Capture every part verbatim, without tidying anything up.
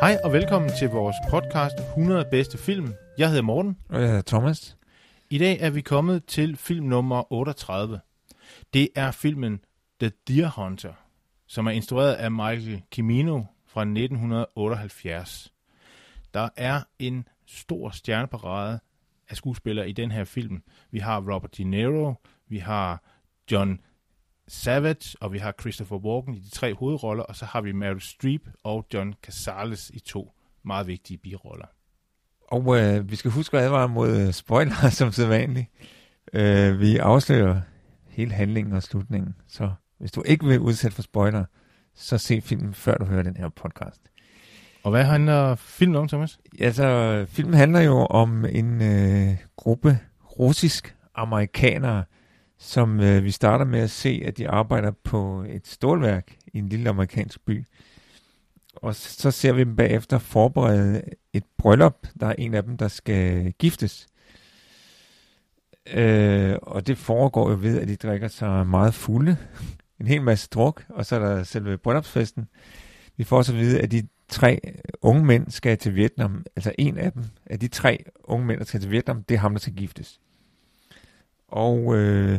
Hej og velkommen til vores podcast hundrede bedste film. Jeg hedder Morten. Og jeg hedder Thomas. I dag er vi kommet til film nummer otteogtredive. Det er filmen The Deer Hunter, som er instrueret af Michael Cimino fra nitten otteoghalvfjerds. Der er en stor stjerneparade af skuespillere i den her film. Vi har Robert De Niro, vi har John Savage, og vi har Christopher Walken i de tre hovedroller, og så har vi Meryl Streep og John Cazale i to meget vigtige biroller. Og øh, vi skal huske at advare mod spoiler, som sædvanligt. Øh, vi afslører hele handlingen og slutningen, så hvis du ikke vil udsætte for spoiler, så se filmen, før du hører den her podcast. Og hvad handler filmen om, Thomas? Altså, filmen handler jo om en øh, gruppe russisk-amerikanere, som øh, vi starter med at se, at de arbejder på et stålværk i en lille amerikansk by. Og så ser vi dem bagefter forberede et bryllup. Der er en af dem, der skal giftes. Øh, og det foregår jo ved, at de drikker sig meget fulde. En hel masse druk, og så er der selve bryllupsfesten. Vi får så at vide, at de tre unge mænd skal til Vietnam. Altså en af dem, af de tre unge mænd, der skal til Vietnam, det er ham, der skal giftes. Og øh,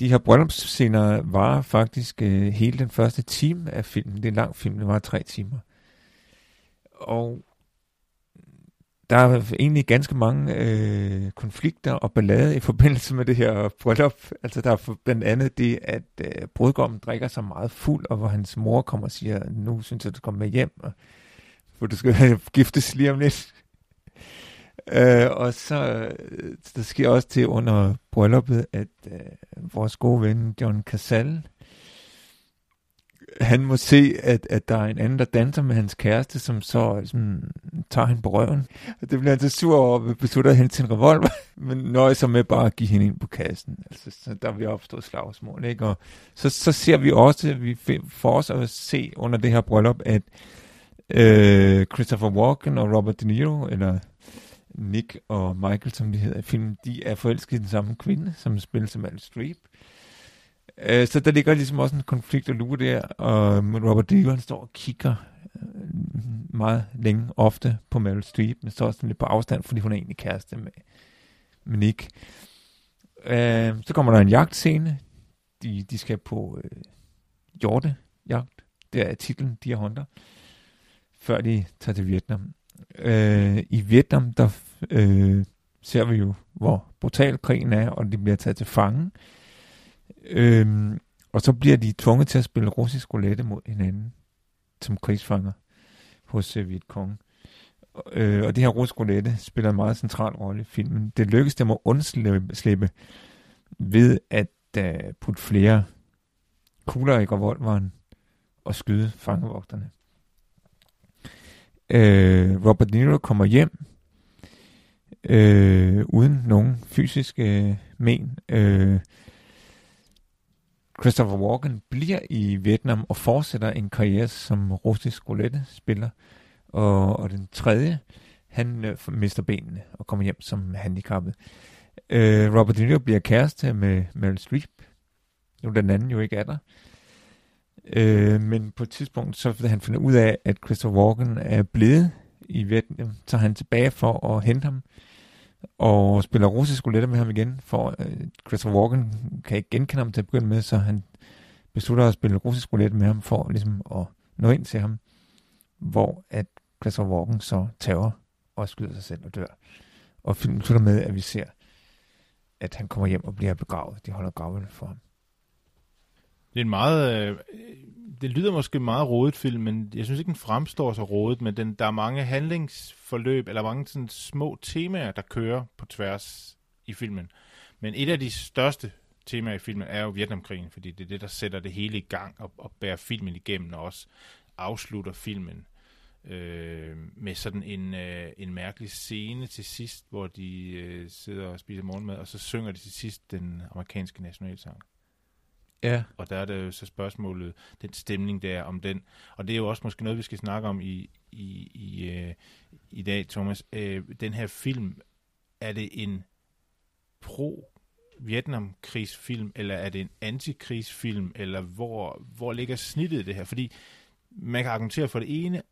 de her bryllupsscener var faktisk øh, hele den første time af filmen. Det er en lang film, det var tre timer. Og der er egentlig ganske mange øh, konflikter og ballade i forbindelse med det her bryllup. Altså der er blandt andet det, at øh, brudgommen drikker sig meget fuld, og hvor hans mor kommer og siger, nu synes jeg, du kommer med hjem, og, for du skal giftes lige om lidt. Øh, og så der sker også til under brylluppet, at øh, vores gode ven John Cazale, han må se, at, at der er en anden, der danser med hans kæreste, som så sådan, tager hende på røven. Og det bliver han så sur over, og beslutter hende til en revolver, men nøjes sig med bare at give hende ind på kassen. Altså, så der vil opstå slagsmål, ikke? Og så, så ser vi også, vi får os at se under det her bryllup, at øh, Christopher Walken og Robert De Niro, eller Nick og Michael, som de hedder i filmen, de er forelsket i den samme kvinde, som spiller som Meryl Streep. Øh, så der ligger ligesom også en konflikt og luge der, og Robert De Niro, han står og kigger meget længe, ofte på Meryl Streep, men står også lidt på afstand, fordi hun er egentlig kæreste med, med Nick. Øh, så kommer der en jagtscene. De, de skal på øh, hjortejagt. Der er titlen Deer Hunter, før de tager til Vietnam. Øh, I Vietnam, der øh, ser vi jo, hvor brutal krigen er, og de bliver taget til fange. Øh, og så bliver de tvunget til at spille russisk roulette mod hinanden, som krigsfanger hos øh, Vietkong. Øh, og det her russisk roulette spiller en meget central rolle i filmen. Det lykkes dem at undslippe ved at øh, putte flere kugler i revolveren og skyde fangevogterne. Øh, Robert De Niro kommer hjem øh, uden nogen fysiske øh, men. Øh, Christopher Walken bliver i Vietnam og fortsætter en karriere som russisk roulette-spiller. Og, og den tredje, han øh, mister benene og kommer hjem som handicappet. Øh, Robert De Niro bliver kæreste med Meryl Streep. Nu den anden jo ikke er der. Øh, men på et tidspunkt, så da han finder ud af, at Christopher Walken er blevet i Vietnam, så han tilbage for at hente ham og spiller russisk roulette med ham igen, for øh, Christopher Walken kan ikke genkende ham til at begynde med, så han beslutter at spille russisk roulette med ham for ligesom at nå ind til ham, hvor at Christopher Walken så tager og skyder sig selv og dør. Og filmen slutter med, at vi ser, at han kommer hjem og bliver begravet. De holder graven for ham. Det er en meget, øh, det lyder måske meget rodet film, men jeg synes ikke, den fremstår så rodet, men den, der er mange handlingsforløb, eller mange sådan små temaer, der kører på tværs i filmen. Men et af de største tema i filmen er jo Vietnamkrigen, fordi det er det, der sætter det hele i gang og, og bærer filmen igennem, og også afslutter filmen øh, med sådan en, øh, en mærkelig scene til sidst, hvor de øh, sidder og spiser morgenmad, og så synger de til sidst den amerikanske nationalsang. Ja. Og der er det jo så spørgsmålet, den stemning der om den, og det er jo også måske noget, vi skal snakke om i, i, i, øh, i dag, Thomas. Øh, den her film, er det en pro-Vietnamkrigsfilm, eller er det en antikrigsfilm, eller hvor, hvor ligger snittet det her? Fordi man kan argumentere for det ene,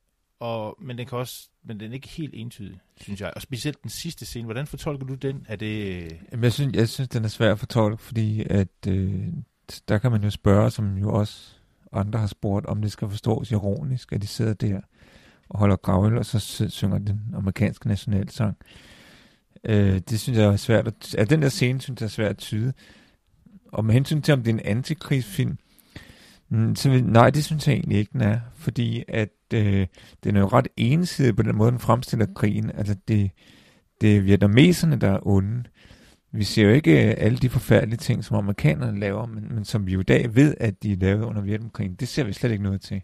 og, men, den kan også, men den er ikke helt entydig, synes jeg. Og specielt den sidste scene, hvordan fortolker du den? Er det... Jamen, jeg, synes, jeg synes, den er svær at fortolke, fordi at, øh, der kan man jo spørge, som jo også andre har spurgt, om det skal forstås ironisk, at de sidder der og holder gravøl, og så synger den amerikanske nationalsang. Øh, det synes jeg er svært at tyde. Altså, den der scene synes jeg er svært at tyde. Og med hensyn til, om det er en antikrigsfilm, så vil, nej, det synes jeg egentlig ikke, den er. Fordi at øh, den er jo ret ensidig på den måde, den fremstiller krigen. Altså, det, det er vietnameserne, der er onde. Vi ser jo ikke alle de forfærdelige ting, som amerikanerne laver, men, men som vi jo i dag ved, at de er lavet under Vietnamkrigen. Det ser vi slet ikke noget til.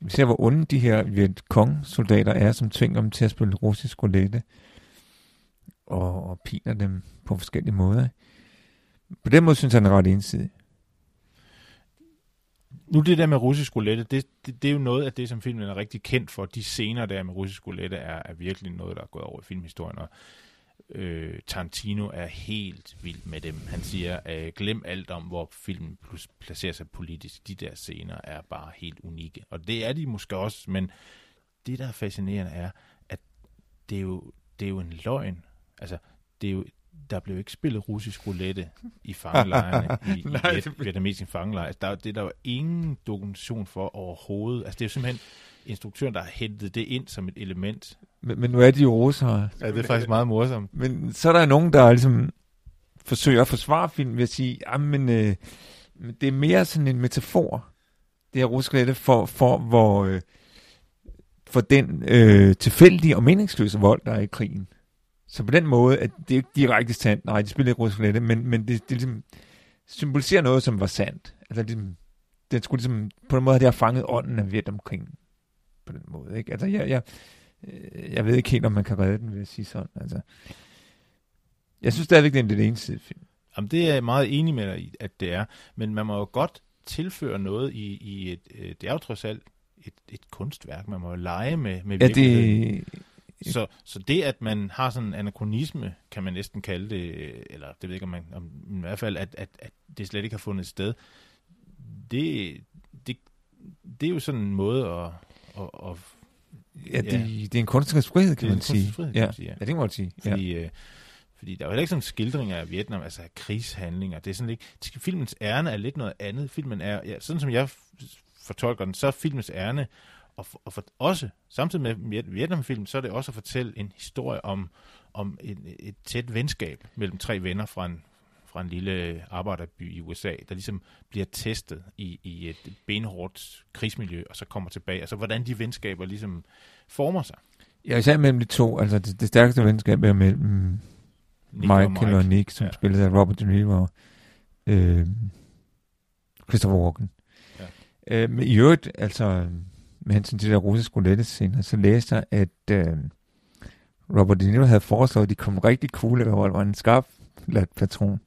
Vi ser, hvor onde de her Vietkong-soldater er, som tvinger dem til at spille russisk roulette. Og, og piner dem på forskellige måder. På den måde synes jeg, den er ret ensidig. Nu det der med russisk roulette, det, det, det er jo noget af det, som filmen er rigtig kendt for. De scener der med russisk roulette er, er virkelig noget, der er gået over i filmhistorien, og øh, Tarantino er helt vild med dem. Han siger, øh, glem alt om, hvor filmen placerer sig politisk. De der scener er bare helt unikke. Og det er de måske også, men det, der er fascinerende, er, at det er jo, det er jo en løgn. Altså, det er jo, der blev ikke spillet russisk roulette i fangelejrene, i, Nej, i vietnamesiske fangelejre. Altså, der, det, der var ingen dokumentation for overhovedet. Altså, det er jo simpelthen instruktøren, der har hentet det ind som et element. Men, men nu er de jo russere. Ja, det er faktisk meget morsomt. Men så er der nogen, der ligesom forsøger at forsvare filmen ved at sige, jamen, øh, det er mere sådan en metafor, det her russisk roulette, for, for, hvor, øh, for den øh, tilfældige og meningsløse vold, der er i krigen. Så på den måde, at det er ikke direkte sandt, nej, de spiller ikke russisk roulette, men, men det, det ligesom symboliserer noget, som var sandt. Altså, ligesom, det skulle ligesom, på den måde, at det har fanget ånden af Vietnamkrigen. På den måde, ikke? Altså, jeg, jeg, jeg ved ikke helt, om man kan redde den ved at sige sådan. Altså, jeg synes stadigvæk, det er en lidt ensidig film. Jamen, det er jeg meget enig med dig i, at det er. Men man må jo godt tilføre noget i, i et, det er jo trods alt et, et kunstværk. Man må jo lege med, med virkeligheden. Ja, det... Så, så det, at man har sådan en anachronisme, kan man næsten kalde det, eller det ved jeg ikke, om man, om, i hvert fald, at, at, at det slet ikke har fundet et sted, det, det, det er jo sådan en måde at... at, at ja, det, ja, det er en kunstnerisk frihed, kan man sige. Frihed, kan ja. man sige. Ja, ja, det må man sige. Fordi, ja. øh, fordi der er jo heller ikke sådan skildringer af Vietnam, altså krigshandlinger, det er sådan ikke... Filmens ærne er lidt noget andet. Filmen er, ja, sådan som jeg fortolker den, så er filmens ærne, og, for, og for, også, samtidig med Vietnamfilm, så er det også at fortælle en historie om, om en, et tæt venskab mellem tre venner fra en, fra en lille arbejderby i U S A, der ligesom bliver testet i, i et benhårdt krigsmiljø, og så kommer tilbage. Altså, hvordan de venskaber ligesom former sig. Ja, især mellem de to. Altså, det, det stærkeste venskab er mellem Nick Michael og, Mike. og Nick, som ja. spillede af Robert De Niro og øh, Christopher Walken. Ja. Øh, men i øvrigt, altså... med hensyn til de der russiske roulette-scener, så læste jeg, at øh, Robert De Niro havde foreslået, at de kom rigtig cool, og det var en skarp ladt patron.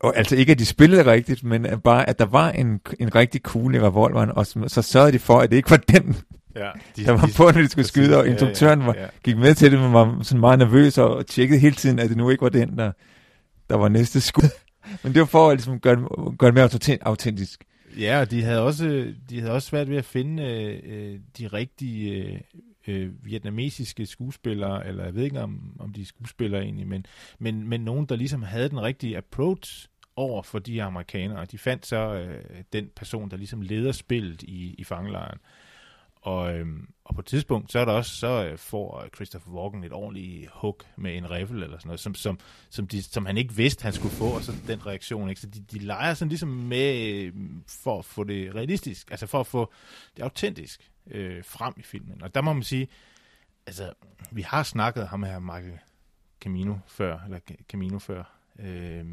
Og altså ikke, at de spillede rigtigt, men at bare, at der var en, en rigtig cool i revolveren, og så, så sørgede de for, at det ikke var den, ja, de, der var de, på, når de skulle skyde, præcis, og instruktøren var, ja, ja, ja. gik med til det, men var sådan meget nervøs og, og tjekkede hele tiden, at det nu ikke var den, der, der var næste skud. Men det var for at ligesom, gøre, gøre det mere autentisk. Ja, og de havde også, de havde også svært ved at finde øh, de rigtige øh, vietnamesiske skuespillere, eller jeg ved ikke, om, om de er skuespillere egentlig, men, men, men nogen, der ligesom havde den rigtige approach over for de amerikanere. De fandt så øh, den person, der ligesom leder spillet i, i fangelejren. Og, øh, og på et tidspunkt, så er der også, så øh, får Christopher Walken et ordentligt hug med en riffel eller sådan noget, som, som, som, de, som han ikke vidste, han skulle få, og så den reaktion, ikke? Så de, de leger sådan ligesom med, øh, for at få det realistisk, altså for at få det autentisk øh, frem i filmen. Og der må man sige, altså, vi har snakket ham her, Michael Cimino før, eller Camino før, øh,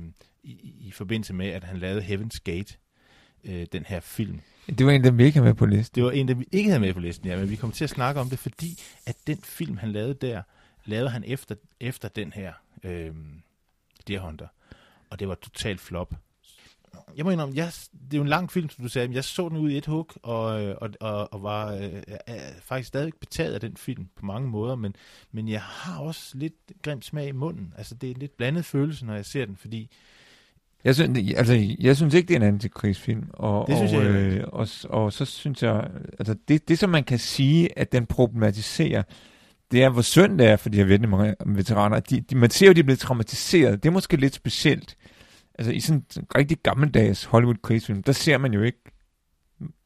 i, i forbindelse med, at han lavede Heaven's Gate, øh, den her film. Det var en, der vi ikke havde med på listen. Det var en, der vi ikke havde med på listen, ja, men vi kom til at snakke om det, fordi at den film, han lavede der, lavede han efter, efter den her øh, Deer Hunter, og det var totalt flop. Jeg må indrømme, jeg, det er jo en lang film, som du sagde, men jeg så den ud i et hug, og, og, og, og var øh, faktisk stadig betaget af den film på mange måder, men, men jeg har også lidt grim smag i munden. Altså, det er en lidt blandet følelse, når jeg ser den, fordi... Jeg synes, altså, jeg synes ikke, det er en antikrigsfilm, og, det synes og, jeg, øh, og, og så synes jeg, altså det, det som man kan sige, at den problematiserer, det er, hvor synd det er for de her veteraner. De, de, man ser jo, de er blevet traumatiseret. Det er måske lidt specielt. Altså i sådan en rigtig gammeldags Hollywood-krigsfilm, der ser man jo ikke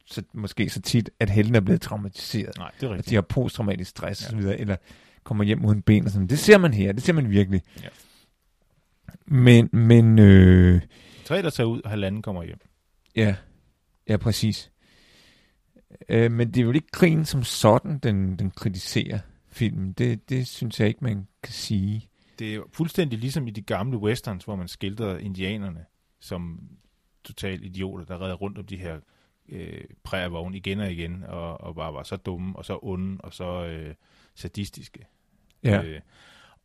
så, måske så tit, at helten er blevet traumatiseret. Nej, det er rigtigt. At de har posttraumatisk stress, ja, og så videre, eller kommer hjem uden ben og sådan. Det ser man her, det ser man virkelig. Ja. Men, men... Øh, Tre, der tager ud, og halvanden kommer hjem. Ja, ja, præcis. Øh, men det er jo ikke krigen som sådan, den, den kritiserer filmen. Det, det synes jeg ikke, man kan sige. Det er fuldstændig ligesom i de gamle westerns, hvor man skildrede indianerne som totalt idioter, der redder rundt om de her øh, prærievogne igen og igen, og, og bare var så dumme, og så onde, og så øh, sadistiske. Ja. Øh,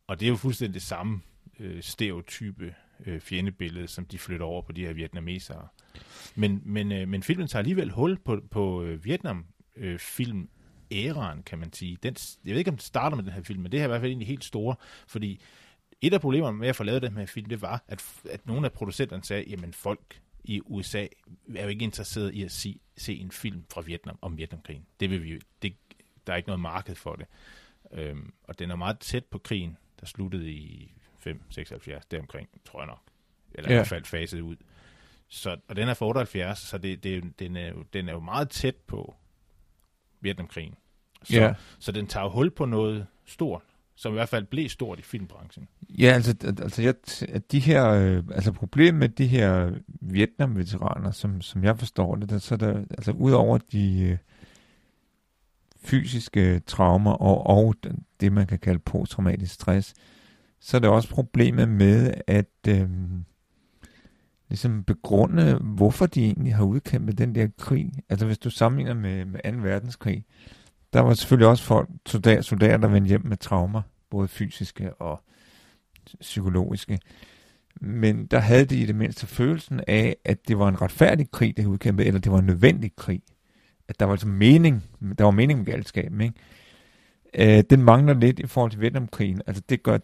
og det er jo fuldstændig det samme øh, stereotype øh, fjendebillede, som de flytter over på de her vietnamesere. Men, men, øh, men filmen tager alligevel hul på, på øh, Vietnam-film, øh, æraen, kan man sige. Den, jeg ved ikke, om det starter med den her film, men det her er i hvert fald egentlig helt store, fordi et af problemerne med at få lavet den her film, det var, at, at nogle af producenterne sagde, jamen folk i U S A er jo ikke interesseret i at se, se en film fra Vietnam om Vietnamkrigen. Det vil vi jo, det, der er ikke noget marked for det. Øhm, og den er meget tæt på krigen, der sluttede i femoghalvfjerds, seksoghalvfjerds, deromkring, tror jeg nok. Eller i hvert fald faset ud. Så, og den er fra otteoghalvfjerds, så det, det, den, er jo, den er jo meget tæt på Vietnamkrigen. Så, yeah. så den tager hul på noget stort, som i hvert fald blev stort i filmbranchen. Ja, altså, altså jeg, de her, øh, altså problemet med de her Vietnam-veteraner, som, som jeg forstår det, der, så der, altså udover de øh, fysiske traumer og, og det, man kan kalde posttraumatisk stress, så er der også problemet med at øh, ligesom begrunde, hvorfor de egentlig har udkæmpet den der krig. Altså hvis du sammenligner med, med anden verdenskrig, der var selvfølgelig også folk, soldater, soldater der vendte hjem med traumer, både fysiske og psykologiske. Men der havde de i det mindste følelsen af, at det var en retfærdig krig, der udkæmpede, eller det var en nødvendig krig. At der var altså mening, der var mening med galskaben, ikke? Øh, den mangler lidt i forhold til Vietnamkrigen. Altså det gør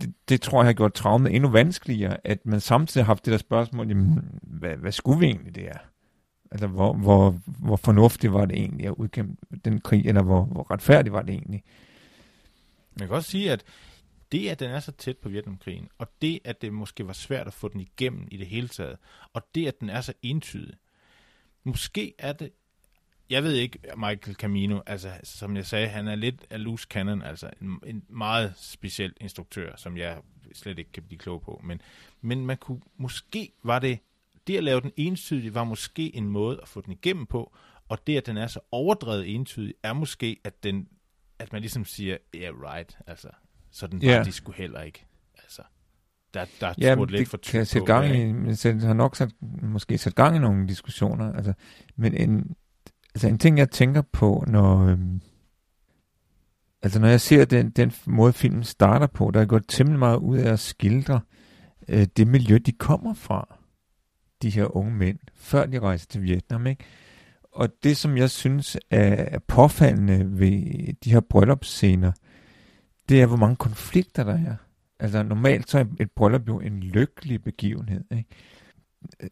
Det, det tror jeg har gjort traumet endnu vanskeligere, at man samtidig har haft det der spørgsmål, jamen, hvad, hvad skulle vi egentlig det her? Altså, hvor, hvor, hvor fornuftigt var det egentlig at udkæmpe den krig, eller hvor, hvor retfærdigt var det egentlig? Man kan også sige, at det, at den er så tæt på Vietnamkrigen, og det, at det måske var svært at få den igennem i det hele taget, og det, at den er så entydig, måske er det, jeg ved ikke, Michael Cimino, altså som jeg sagde, han er lidt af loose cannon, altså en, en meget speciel instruktør, som jeg slet ikke kan blive klog på. Men, men man kunne, måske var det, det at lave den entydig, var måske en måde at få den igennem på, og det at den er så overdrevet entydig, er måske, at, den, at man ligesom siger, yeah right, altså, så den yeah. faktisk skulle heller ikke, altså. Der, der ja, det lidt for kan jeg sætte gang i, men jeg har nok sat, måske sat gang i nogle diskussioner, altså, men en Altså en ting, jeg tænker på, når, øhm, altså når jeg ser den, den måde, filmen starter på, der er gået temmelig meget ud af at skildre øh, det miljø, de kommer fra, de her unge mænd, før de rejser til Vietnam, ikke? Og det, som jeg synes er, er påfaldende ved de her bryllupsscener, det er, hvor mange konflikter der er. Altså normalt så er et bryllup jo en lykkelig begivenhed, ikke?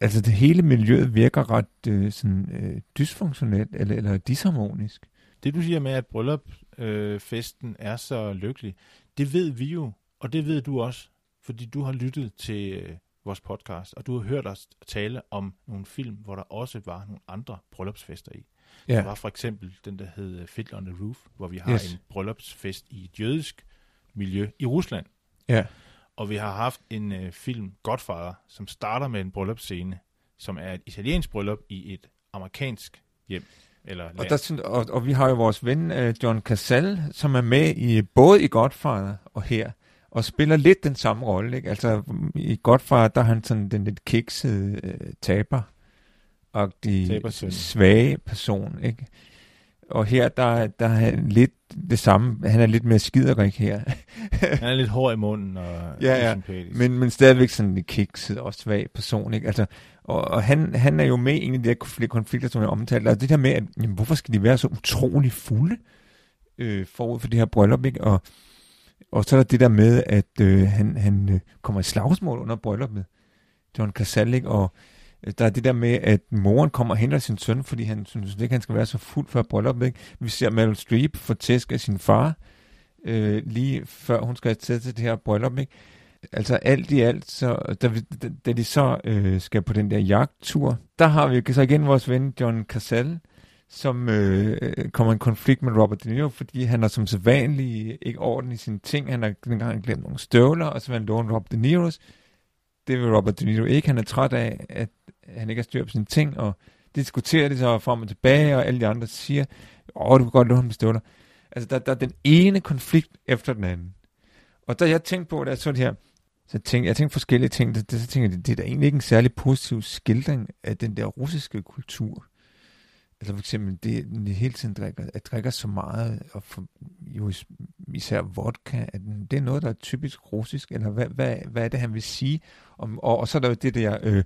Altså det hele miljøet virker ret øh, sådan, øh, dysfunktionelt eller, eller disharmonisk. Det du siger med, at bryllupsfesten øh, er så lykkelig, det ved vi jo, og det ved du også, fordi du har lyttet til øh, vores podcast, og du har hørt os tale om nogle film, hvor der også var nogle andre bryllupsfester i. Ja. Der var for eksempel den, der hed Fiddler on the Roof, hvor vi har yes. en bryllupsfest i et jødisk miljø i Rusland. Ja. Og vi har haft en øh, film, Godfather, som starter med en bryllupsscene, som er et italiensk bryllup i et amerikansk hjem. Eller land. Og, der synes, og, og vi har jo vores ven, øh, John Cazale, som er med i både i Godfather og her. og spiller lidt den samme rolle, ikke? Altså i Godfather, der er han sådan den lidt kiksede øh, taber og de svage person, ikke? Og her, der, der er han lidt det samme. Han er lidt mere skiderik her. Han er lidt hård i munden og ja, ja. Men, men stadigvæk sådan en kikset og svag person, ikke? Altså, og og han, han er jo med i en af de her konflikter, som jeg omtalte. Altså det der med, at jamen, hvorfor skal de være så utrolig fulde øh, forud for det her bryllup, ikke? Og, og så er der det der med, at øh, han, han øh, kommer i slagsmål under brylluppet. John Cazale, ikke? Og der er det der med, at moren kommer og henter sin søn, fordi han synes ikke, han skal være så fuld før brylluppet, ikke? Vi ser Meryl Streep få tæsk af sin far, øh, lige før hun skal til det her bryllup, ikke? Altså alt i alt, så, da, vi, da, da de så øh, skal på den der jagttur, der har vi så igen vores ven John Cazale, som øh, kommer i en konflikt med Robert De Niro, fordi han er som sædvanlig ikke orden i sine ting. Han har dengang glemt nogle støvler, og så vil han låne Robert De Niros. Det vil Robert De Niro ikke. Han er træt af, at han ikke har styr på sine ting, og diskuterer det så frem og tilbage, og alle de andre siger, åh, du kan godt låne ham med støvler. Altså, der, der er den ene konflikt efter den anden. Og da jeg tænkte på, da jeg så det her, så tænkte, jeg tænkte forskellige ting, så, så tænkte jeg, det er da egentlig ikke en særlig positiv skildring af den der russiske kultur. Altså for eksempel, det, det hele tiden drikker, at drikker så meget, og for, jo især vodka, at det er noget, der er typisk russisk, eller hvad, hvad, hvad er det, han vil sige? Og, og, og så er der jo det der, øh,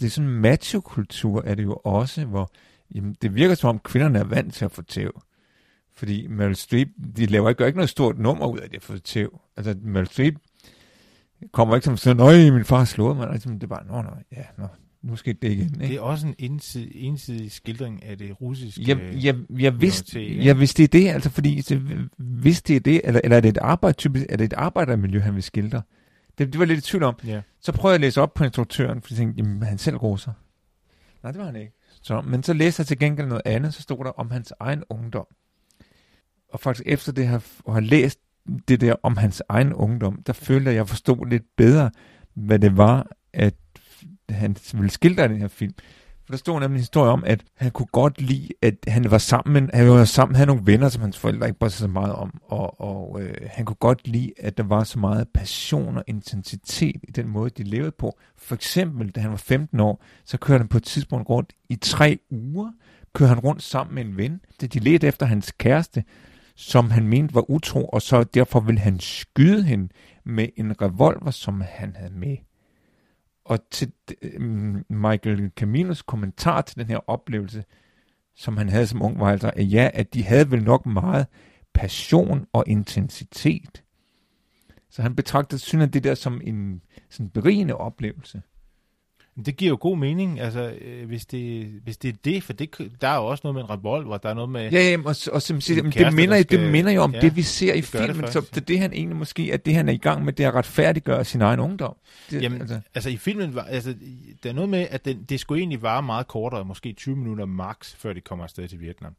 det er sådan en macho-kultur, er det jo også, hvor jamen, det virker som om, kvinderne er vant til at få tæv. Fordi Meryl Streep, de laver ikke, ikke noget stort nummer ud af det at få tæv. Altså Meryl Streep kommer ikke som sådan, nøj, min far slåede mig, altså, det er bare, nå, nå, ja, nå. Nu skete det igen, ikke? Det er også en ensid, ensidig skildring af det russiske... Jeg, jeg, jeg, vidste, jeg vidste, det er det, altså fordi... Hvis det er det, eller, eller er det et arbejde, typisk, er det et arbejdermiljø, han vil skildre? Det, det var lidt i tvivl om. Yeah. Så prøvede jeg at læse op på instruktøren, fordi jeg tænkte, jamen, han selv roser. Nej, det var han ikke. Så, men så læste jeg til gengæld noget andet, så stod der om hans egen ungdom. Og faktisk efter det her, og har læst det der om hans egen ungdom, der følte jeg, at jeg forstod lidt bedre, hvad det var, at han ville skildre den her film. For der stod nemlig en historie om, at han kunne godt lide, at han var sammen, han var sammen, havde nogle venner, som hans forældre ikke brød sig så meget om, og, og øh, han kunne godt lide, at der var så meget passion og intensitet i den måde, de levede på. For eksempel, da han var femten år, så kørte han på et tidspunkt rundt i tre uger, kørte han rundt sammen med en ven, da de ledte efter hans kæreste, som han mente var utro, og så derfor ville han skyde hende med en revolver, som han havde med. Og til øh, Michael Ciminos kommentar til den her oplevelse, som han havde som ung, var altså, at ja, at de havde vel nok meget passion og intensitet. Så han betragtede synes det der som en sådan berigende oplevelse. Det giver jo god mening, altså øh, hvis, det, hvis det er det, for det, der er jo også noget med en revolver, der er noget med... Ja, ja, og, og som siger, kæreste, det, minder, skal, det minder jo om ja, det, vi ser i filmen, det så det, det han egentlig måske, at det han er i gang med, det er at retfærdiggøre sin egen ungdom. Det, Jamen, altså. altså i filmen, var, altså, der er noget med, at det, det skulle egentlig vare meget kortere, måske tyve minutter max, før de kommer afsted til Vietnam.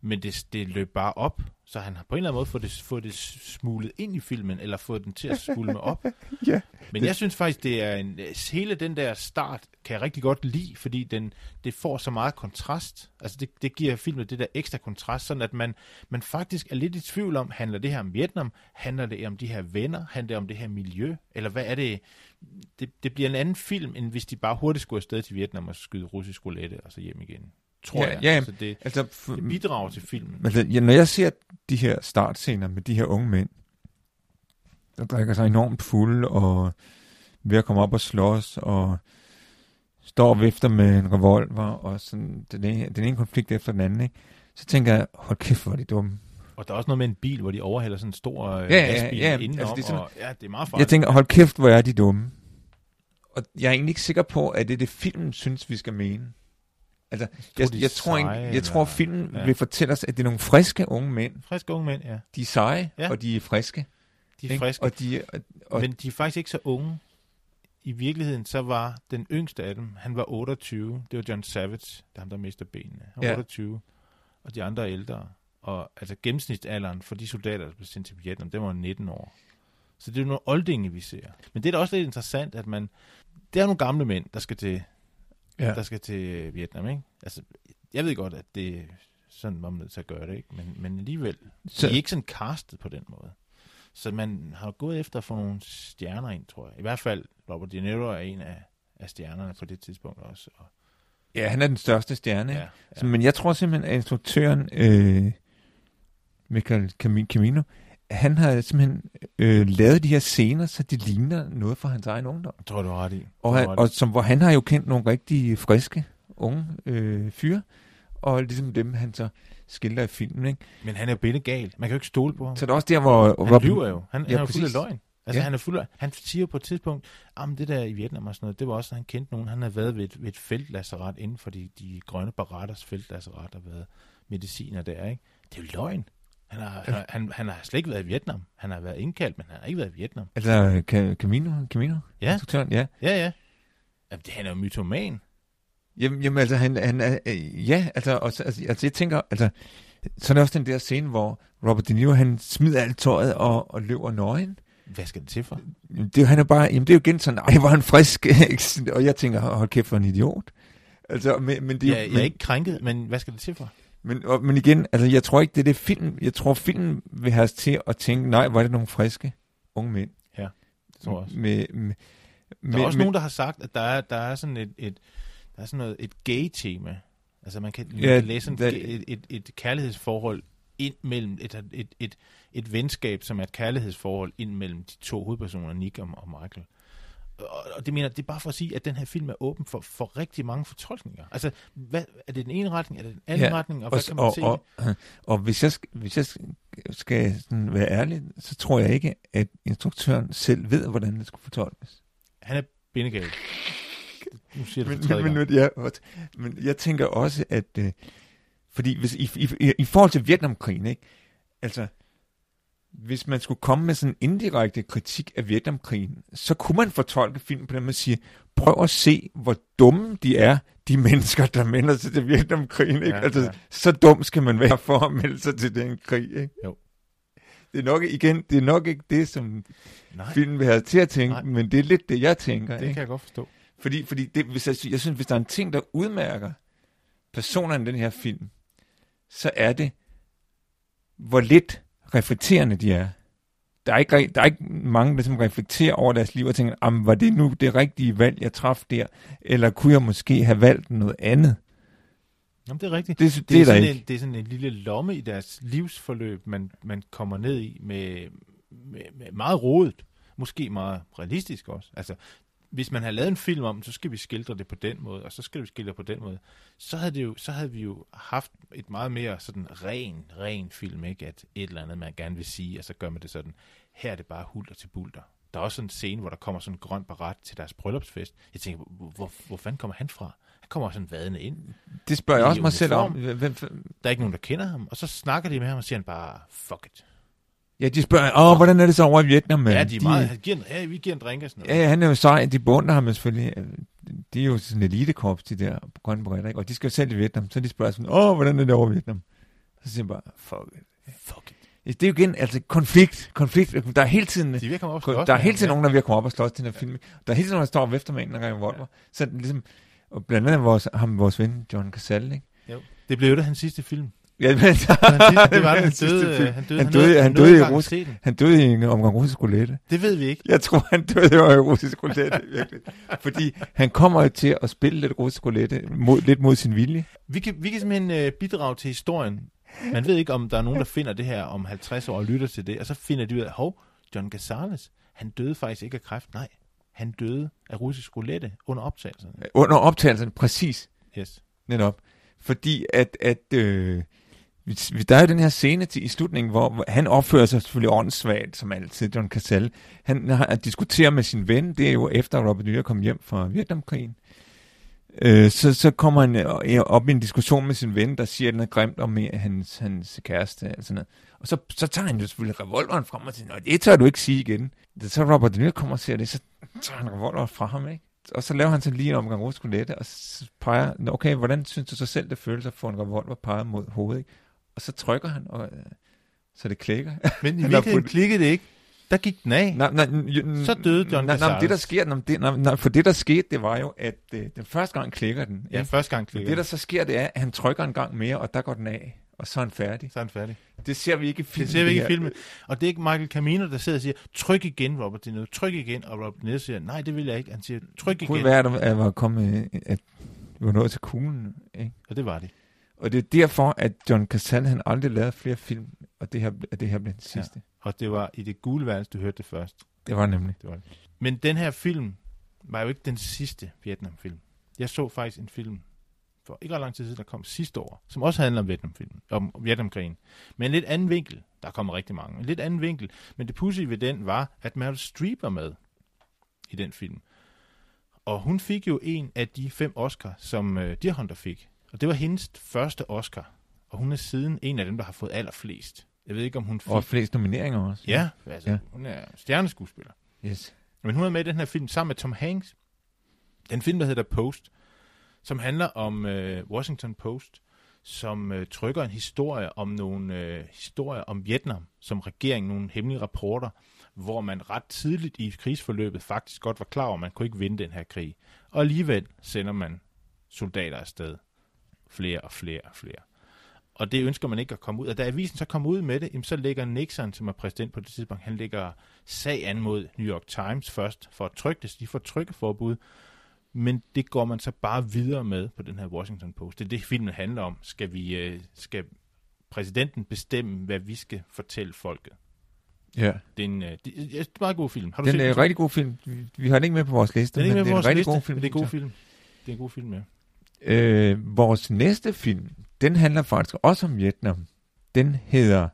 Men det, det løb bare op, så han har på en eller anden måde fået det, fået det smuglet ind i filmen, eller fået den til at svulme op. Ja, men det. Jeg synes faktisk, det er en, hele den der start kan jeg rigtig godt lide, fordi den, det får så meget kontrast. Altså det, det giver filmen det der ekstra kontrast, sådan at man, man faktisk er lidt i tvivl om, handler det her om Vietnam, handler det om de her venner, handler det om det her miljø, eller hvad er det? Det, det bliver en anden film, end hvis de bare hurtigt skulle afsted til Vietnam og skyde russisk roulette og så hjem igen. Tror ja, jeg. Ja, altså det, altså, for, det bidrager til filmen. Altså, ja, når jeg ser de her startscener med de her unge mænd, der drikker sig enormt fulde og ved at komme op og slås og står og vifter med en revolver og sådan den ene, den ene konflikt efter den anden, ikke? Så tænker jeg, hold kæft, hvor er de dumme. Og der er også noget med en bil, hvor de overhælder sådan en stor ja, lastbil ja, ja, indenom. Altså, det er sådan, og, ja, det er meget farligt. Jeg tænker, hold kæft, hvor er de dumme. Og jeg er egentlig ikke sikker på, at det er det, filmen synes, vi skal mene. Altså, jeg, jeg, jeg tror, seje, en, jeg tror filmen ja. vil fortælle os, at det er nogle friske unge mænd. Friske unge mænd, ja. De er seje, ja. og de er friske. De er friske. Og de, og, og Men de er faktisk ikke så unge. I virkeligheden, så var den yngste af dem, han var otteogtyve. Det var John Savage, det er ham, der mister benene. Han var ja. otteogtyve, og de andre er ældre. Og altså gennemsnitsalderen for de soldater, der blev sendt til Vietnam, den var nitten år. Så det er jo nogle oldinge, vi ser. Men det er da også lidt interessant, at man... Det er nogle gamle mænd, der skal til... Ja. Der skal til Vietnam, ikke? Altså, jeg ved godt, at det sådan var man nødt til at gøre det, ikke? Men, men alligevel, så, de er ikke sådan castet på den måde. Så man har gået efter at få nogle stjerner ind, tror jeg. I hvert fald Robert De Niro er en af, af stjernerne på det tidspunkt også. Og... ja, han er den største stjerne. Ja, ja. Men jeg tror simpelthen, at instruktøren øh, Michael Cimino, han har simpelthen øh, lavet de her scener, så de ligner noget fra hans egen ungdom. Jeg tror, du har ret i. Og, han, og som, hvor han har jo kendt nogle rigtig friske unge øh, fyre, og ligesom dem, han så skildrer i filmen, ikke? Men han er billegal. Man kan jo ikke stole på ham. Så det er også der, hvor... Han lyver jo. Han, ja, han er fuld af løgn. Altså, ja. han, er fuld af, han siger på et tidspunkt, at det der i Vietnam og sådan noget, det var også, at han kendte nogen. Han havde været ved et, ved et feltlasseret inden for de, de grønne baretters feltlasseret og været mediciner der, ikke? Det er jo løgn. Han har, ja. han, han, han har slet ikke været i Vietnam. Han har været indkaldt, men han har ikke været i Vietnam. Altså, Camino? Camino? Ja. Ja, ja. ja. Jamen, det, han er jo mytoman. Jamen, jamen altså, han, han er, øh, ja, altså, også, altså, altså, jeg tænker, altså, så er det også den der scene, hvor Robert De Niro, han smider alt tøjet og, og løber nøgen. Hvad skal det til for? Det, han er bare, jamen, det er jo igen sådan, ej, hvor han frisk, og jeg tænker, hold kæft, for en idiot. Altså, men, men det er ja, jo... Jeg er ikke krænket, men hvad skal det til for? Men, og, men igen, altså, jeg tror ikke, det er det film, jeg tror, filmen vil have os til at tænke, nej, hvor er det nogle friske unge mænd. Ja, det tror jeg også. Med, med, med, der er også med, nogen, der har sagt, at der er, der er sådan et... et der er sådan noget, et gay-tema. Altså man kan yeah, læse that... et, et, et kærlighedsforhold ind mellem, et, et, et, et venskab, som er et kærlighedsforhold ind mellem de to hovedpersoner, Nick og, og Michael. Og, og det mener, det er bare for at sige, at den her film er åben for, for rigtig mange fortolkninger. Altså, hvad, er det den ene retning, er det den anden yeah, retning, og, og hvad kan man og, se? Og, og, og hvis jeg, hvis jeg skal sådan være ærlig, så tror jeg ikke, at instruktøren selv ved, hvordan det skal fortolkes. Han er bindegal. Men, men, men, ja, men jeg tænker også, at øh, fordi hvis, i, i, i forhold til Vietnamkrigen, ikke? Altså, hvis man skulle komme med sådan en indirekte kritik af Vietnamkrigen, så kunne man fortolke filmen på den måde at sige, prøv at se, hvor dumme de er, de mennesker, der melder sig til Vietnamkrigen. Ikke? Ja, altså, ja. Så dum skal man være for at melde sig til den krig. Ikke? Jo. Det er nok igen, det er nok ikke det, som nej, filmen vil have til at tænke, nej, men det er lidt det, jeg tænker. Det ikke? Kan jeg godt forstå. Fordi, fordi det, hvis jeg, jeg synes, hvis der er en ting, der udmærker personerne i den her film, så er det, hvor lidt reflekterende de er. Der er ikke, der er ikke mange, der som reflekterer over deres liv og tænker, jamen, var det nu det rigtige valg, jeg traf der? Eller kunne jeg måske have valgt noget andet? Jamen, det er rigtigt. Det, det, det, er sådan en, det er sådan en lille lomme i deres livsforløb, man, man kommer ned i med, med, med meget rodet. Måske meget realistisk også. Altså... hvis man havde lavet en film om, så skal vi skildre det på den måde, og så skal vi skildre på den måde, så havde, det jo, så havde vi jo haft et meget mere sådan ren, ren film, ikke? At et eller andet, man gerne vil sige, og så gør man det sådan, her er det bare hulter til bulter. Der er også sådan en scene, hvor der kommer sådan en grøn baret til deres bryllupsfest. Jeg tænker, hvor, hvor fanden kommer han fra? Han kommer sådan vadende ind. Det spørger jeg også mig selv om. Hvem... Der er ikke nogen, der kender ham, og så snakker de med ham, og siger han bare, fuck it. Ja, de spørger, åh, hvordan er det så over i Vietnam? Ja, de er meget, de, giver en, ja, vi giver en drink og sådan noget. Ja, han er jo sej, de beundrer ham selvfølgelig. De er jo sådan en elitekorps, de der grønne beretter, og de skal jo selv i Vietnam, så de spørger sådan, åh, hvordan er det over i Vietnam? Så siger de bare, fuck it. Fuck it. Ja, det er jo igen, altså konflikt, konflikt, der er hele tiden, de vil komme op og slås, der er hele tiden ja. nogen, der vil komme op og slås til den her film. Der er hele tiden nogen, der står op efter med en, der ringer Volver. Så ligesom, og blandt andet vores, ham, vores ven, John Cazale, ikke? Jo, det blev jo da hans sidste film. Ja, men det var den døde. Han døde, han døde, han døde, han døde i Han døde i en omgang russisk roulette. Det ved vi ikke. Jeg tror han døde i russisk roulette virkelig, fordi han kommer jo til at spille lidt russisk roulette mod, lidt mod sin vilje. Vi kan vi kan simpelthen øh, bidrage til historien. Man ved ikke om der er nogen der finder det her om halvtreds år og lytter til det, og så finder de ud af, hov, John Cazales, han døde faktisk ikke af kræft. Nej, han døde af russisk roulette under optagelserne. Under optagelserne, præcis. Yes. Netop. Fordi at at øh, der er jo den her scene til, i slutningen, hvor han opfører sig selvfølgelig åndssvagt, som altid, John Cazale. Han har diskuteret med sin ven, det er jo efter Robert De Niro kom hjem fra Vietnamkrigen. Øh, så, så kommer han op i en diskussion med sin ven, der siger noget grimt om hans, hans kæreste. Og, sådan noget. Og så, så tager han jo selvfølgelig revolveren frem og siger, nå, det tør du ikke sige igen. Så Robert De Niro kommer og siger det, så tager han revolveren fra ham, ikke? Og så laver han så lige en omgang russisk roulette og peger, okay, hvordan synes du så selv, det føles at få en revolver peget mod hovedet, ikke? Og så trykker han, og, øh, så det klikker. Men i virkeligheden klikkede det ikke. Der gik den af. Nej, nej, n- så døde John Cazales. Nej, nej, det der sker, nej, det, nej, nej, for det der skete, det var jo, at øh, den første gang klikker den. Ja, ja første gang klikker det, der så sker, det er, at han trykker en gang mere, og der går den af. Og så er han færdig. Så er han færdig. Det ser vi ikke i filmen. Det ser vi ikke i filmen. Og det er ikke Michael Cimino, der sidder og siger, tryk igen, Robert De Niro, tryk igen. Og Robert De Niro siger, nej, det vil jeg ikke. Han siger, tryk igen. Det kunne være, at var kommet, at vi var nået til kuglen, ikke? Og det var det. Og det er derfor, at John Cazale, han aldrig lavede flere film, og det her, det her blev den sidste. Ja. Og det var i det gule værelse, du hørte det først. Det var nemlig. Det var det. Men den her film var jo ikke den sidste Vietnamfilm. Jeg så faktisk en film for ikke ret lang tid siden, der kom sidste år, som også handler om Vietnamfilmen, om Vietnamkrigen. Men en lidt anden vinkel, der kommer rigtig mange, en lidt anden vinkel, men det pudsige ved den var, at Meryl Streep var med i den film. Og hun fik jo en af de fem Oscar, som uh, Deer Hunter fik. Og det var hendes første Oscar, og hun er siden en af dem, der har fået allerflest. Jeg ved ikke, om hun fik... Og flest nomineringer også. Ja, altså, ja. Hun er stjerneskuespiller. Yes. Men hun er med i den her film sammen med Tom Hanks. Den film, der hedder Post, som handler om øh, Washington Post, som øh, trykker en historie om nogle øh, historier om Vietnam, som regeringen, nogle hemmelige rapporter, hvor man ret tidligt i krigsforløbet faktisk godt var klar over, at man kunne ikke vinde den her krig. Og alligevel sender man soldater afsted. Flere og flere og flere. Og det ønsker man ikke at komme ud. Og da avisen så kommer ud med det, så lægger Nixon, som er præsident på det tidspunkt, han lægger sag an mod New York Times først for at trykke det, så de får trykkeforbud. Men det går man så bare videre med på den her Washington Post. Det er det, filmen handler om. Skal vi, skal præsidenten bestemme, hvad vi skal fortælle folket? Ja. Det er en, det er en meget god film. Har du den set er en rigtig god film. Vi har den ikke med på vores liste, men det er en rigtig liste, god film. Det er en god film. Det er en god film, ja. Øh, vores næste film, den handler faktisk også om Vietnam. Den hedder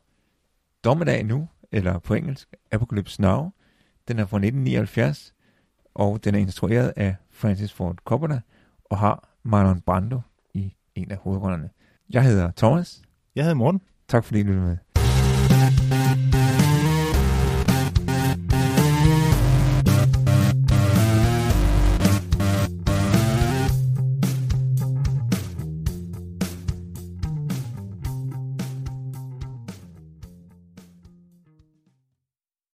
Dommedag Nu, eller på engelsk Apocalypse Now. Den er fra nitten nioghalvfjerds, og den er instrueret af Francis Ford Coppola og har Marlon Brando i en af hovedrollerne. Jeg hedder Thomas. Jeg hedder Morten. Tak fordi I lyttede med.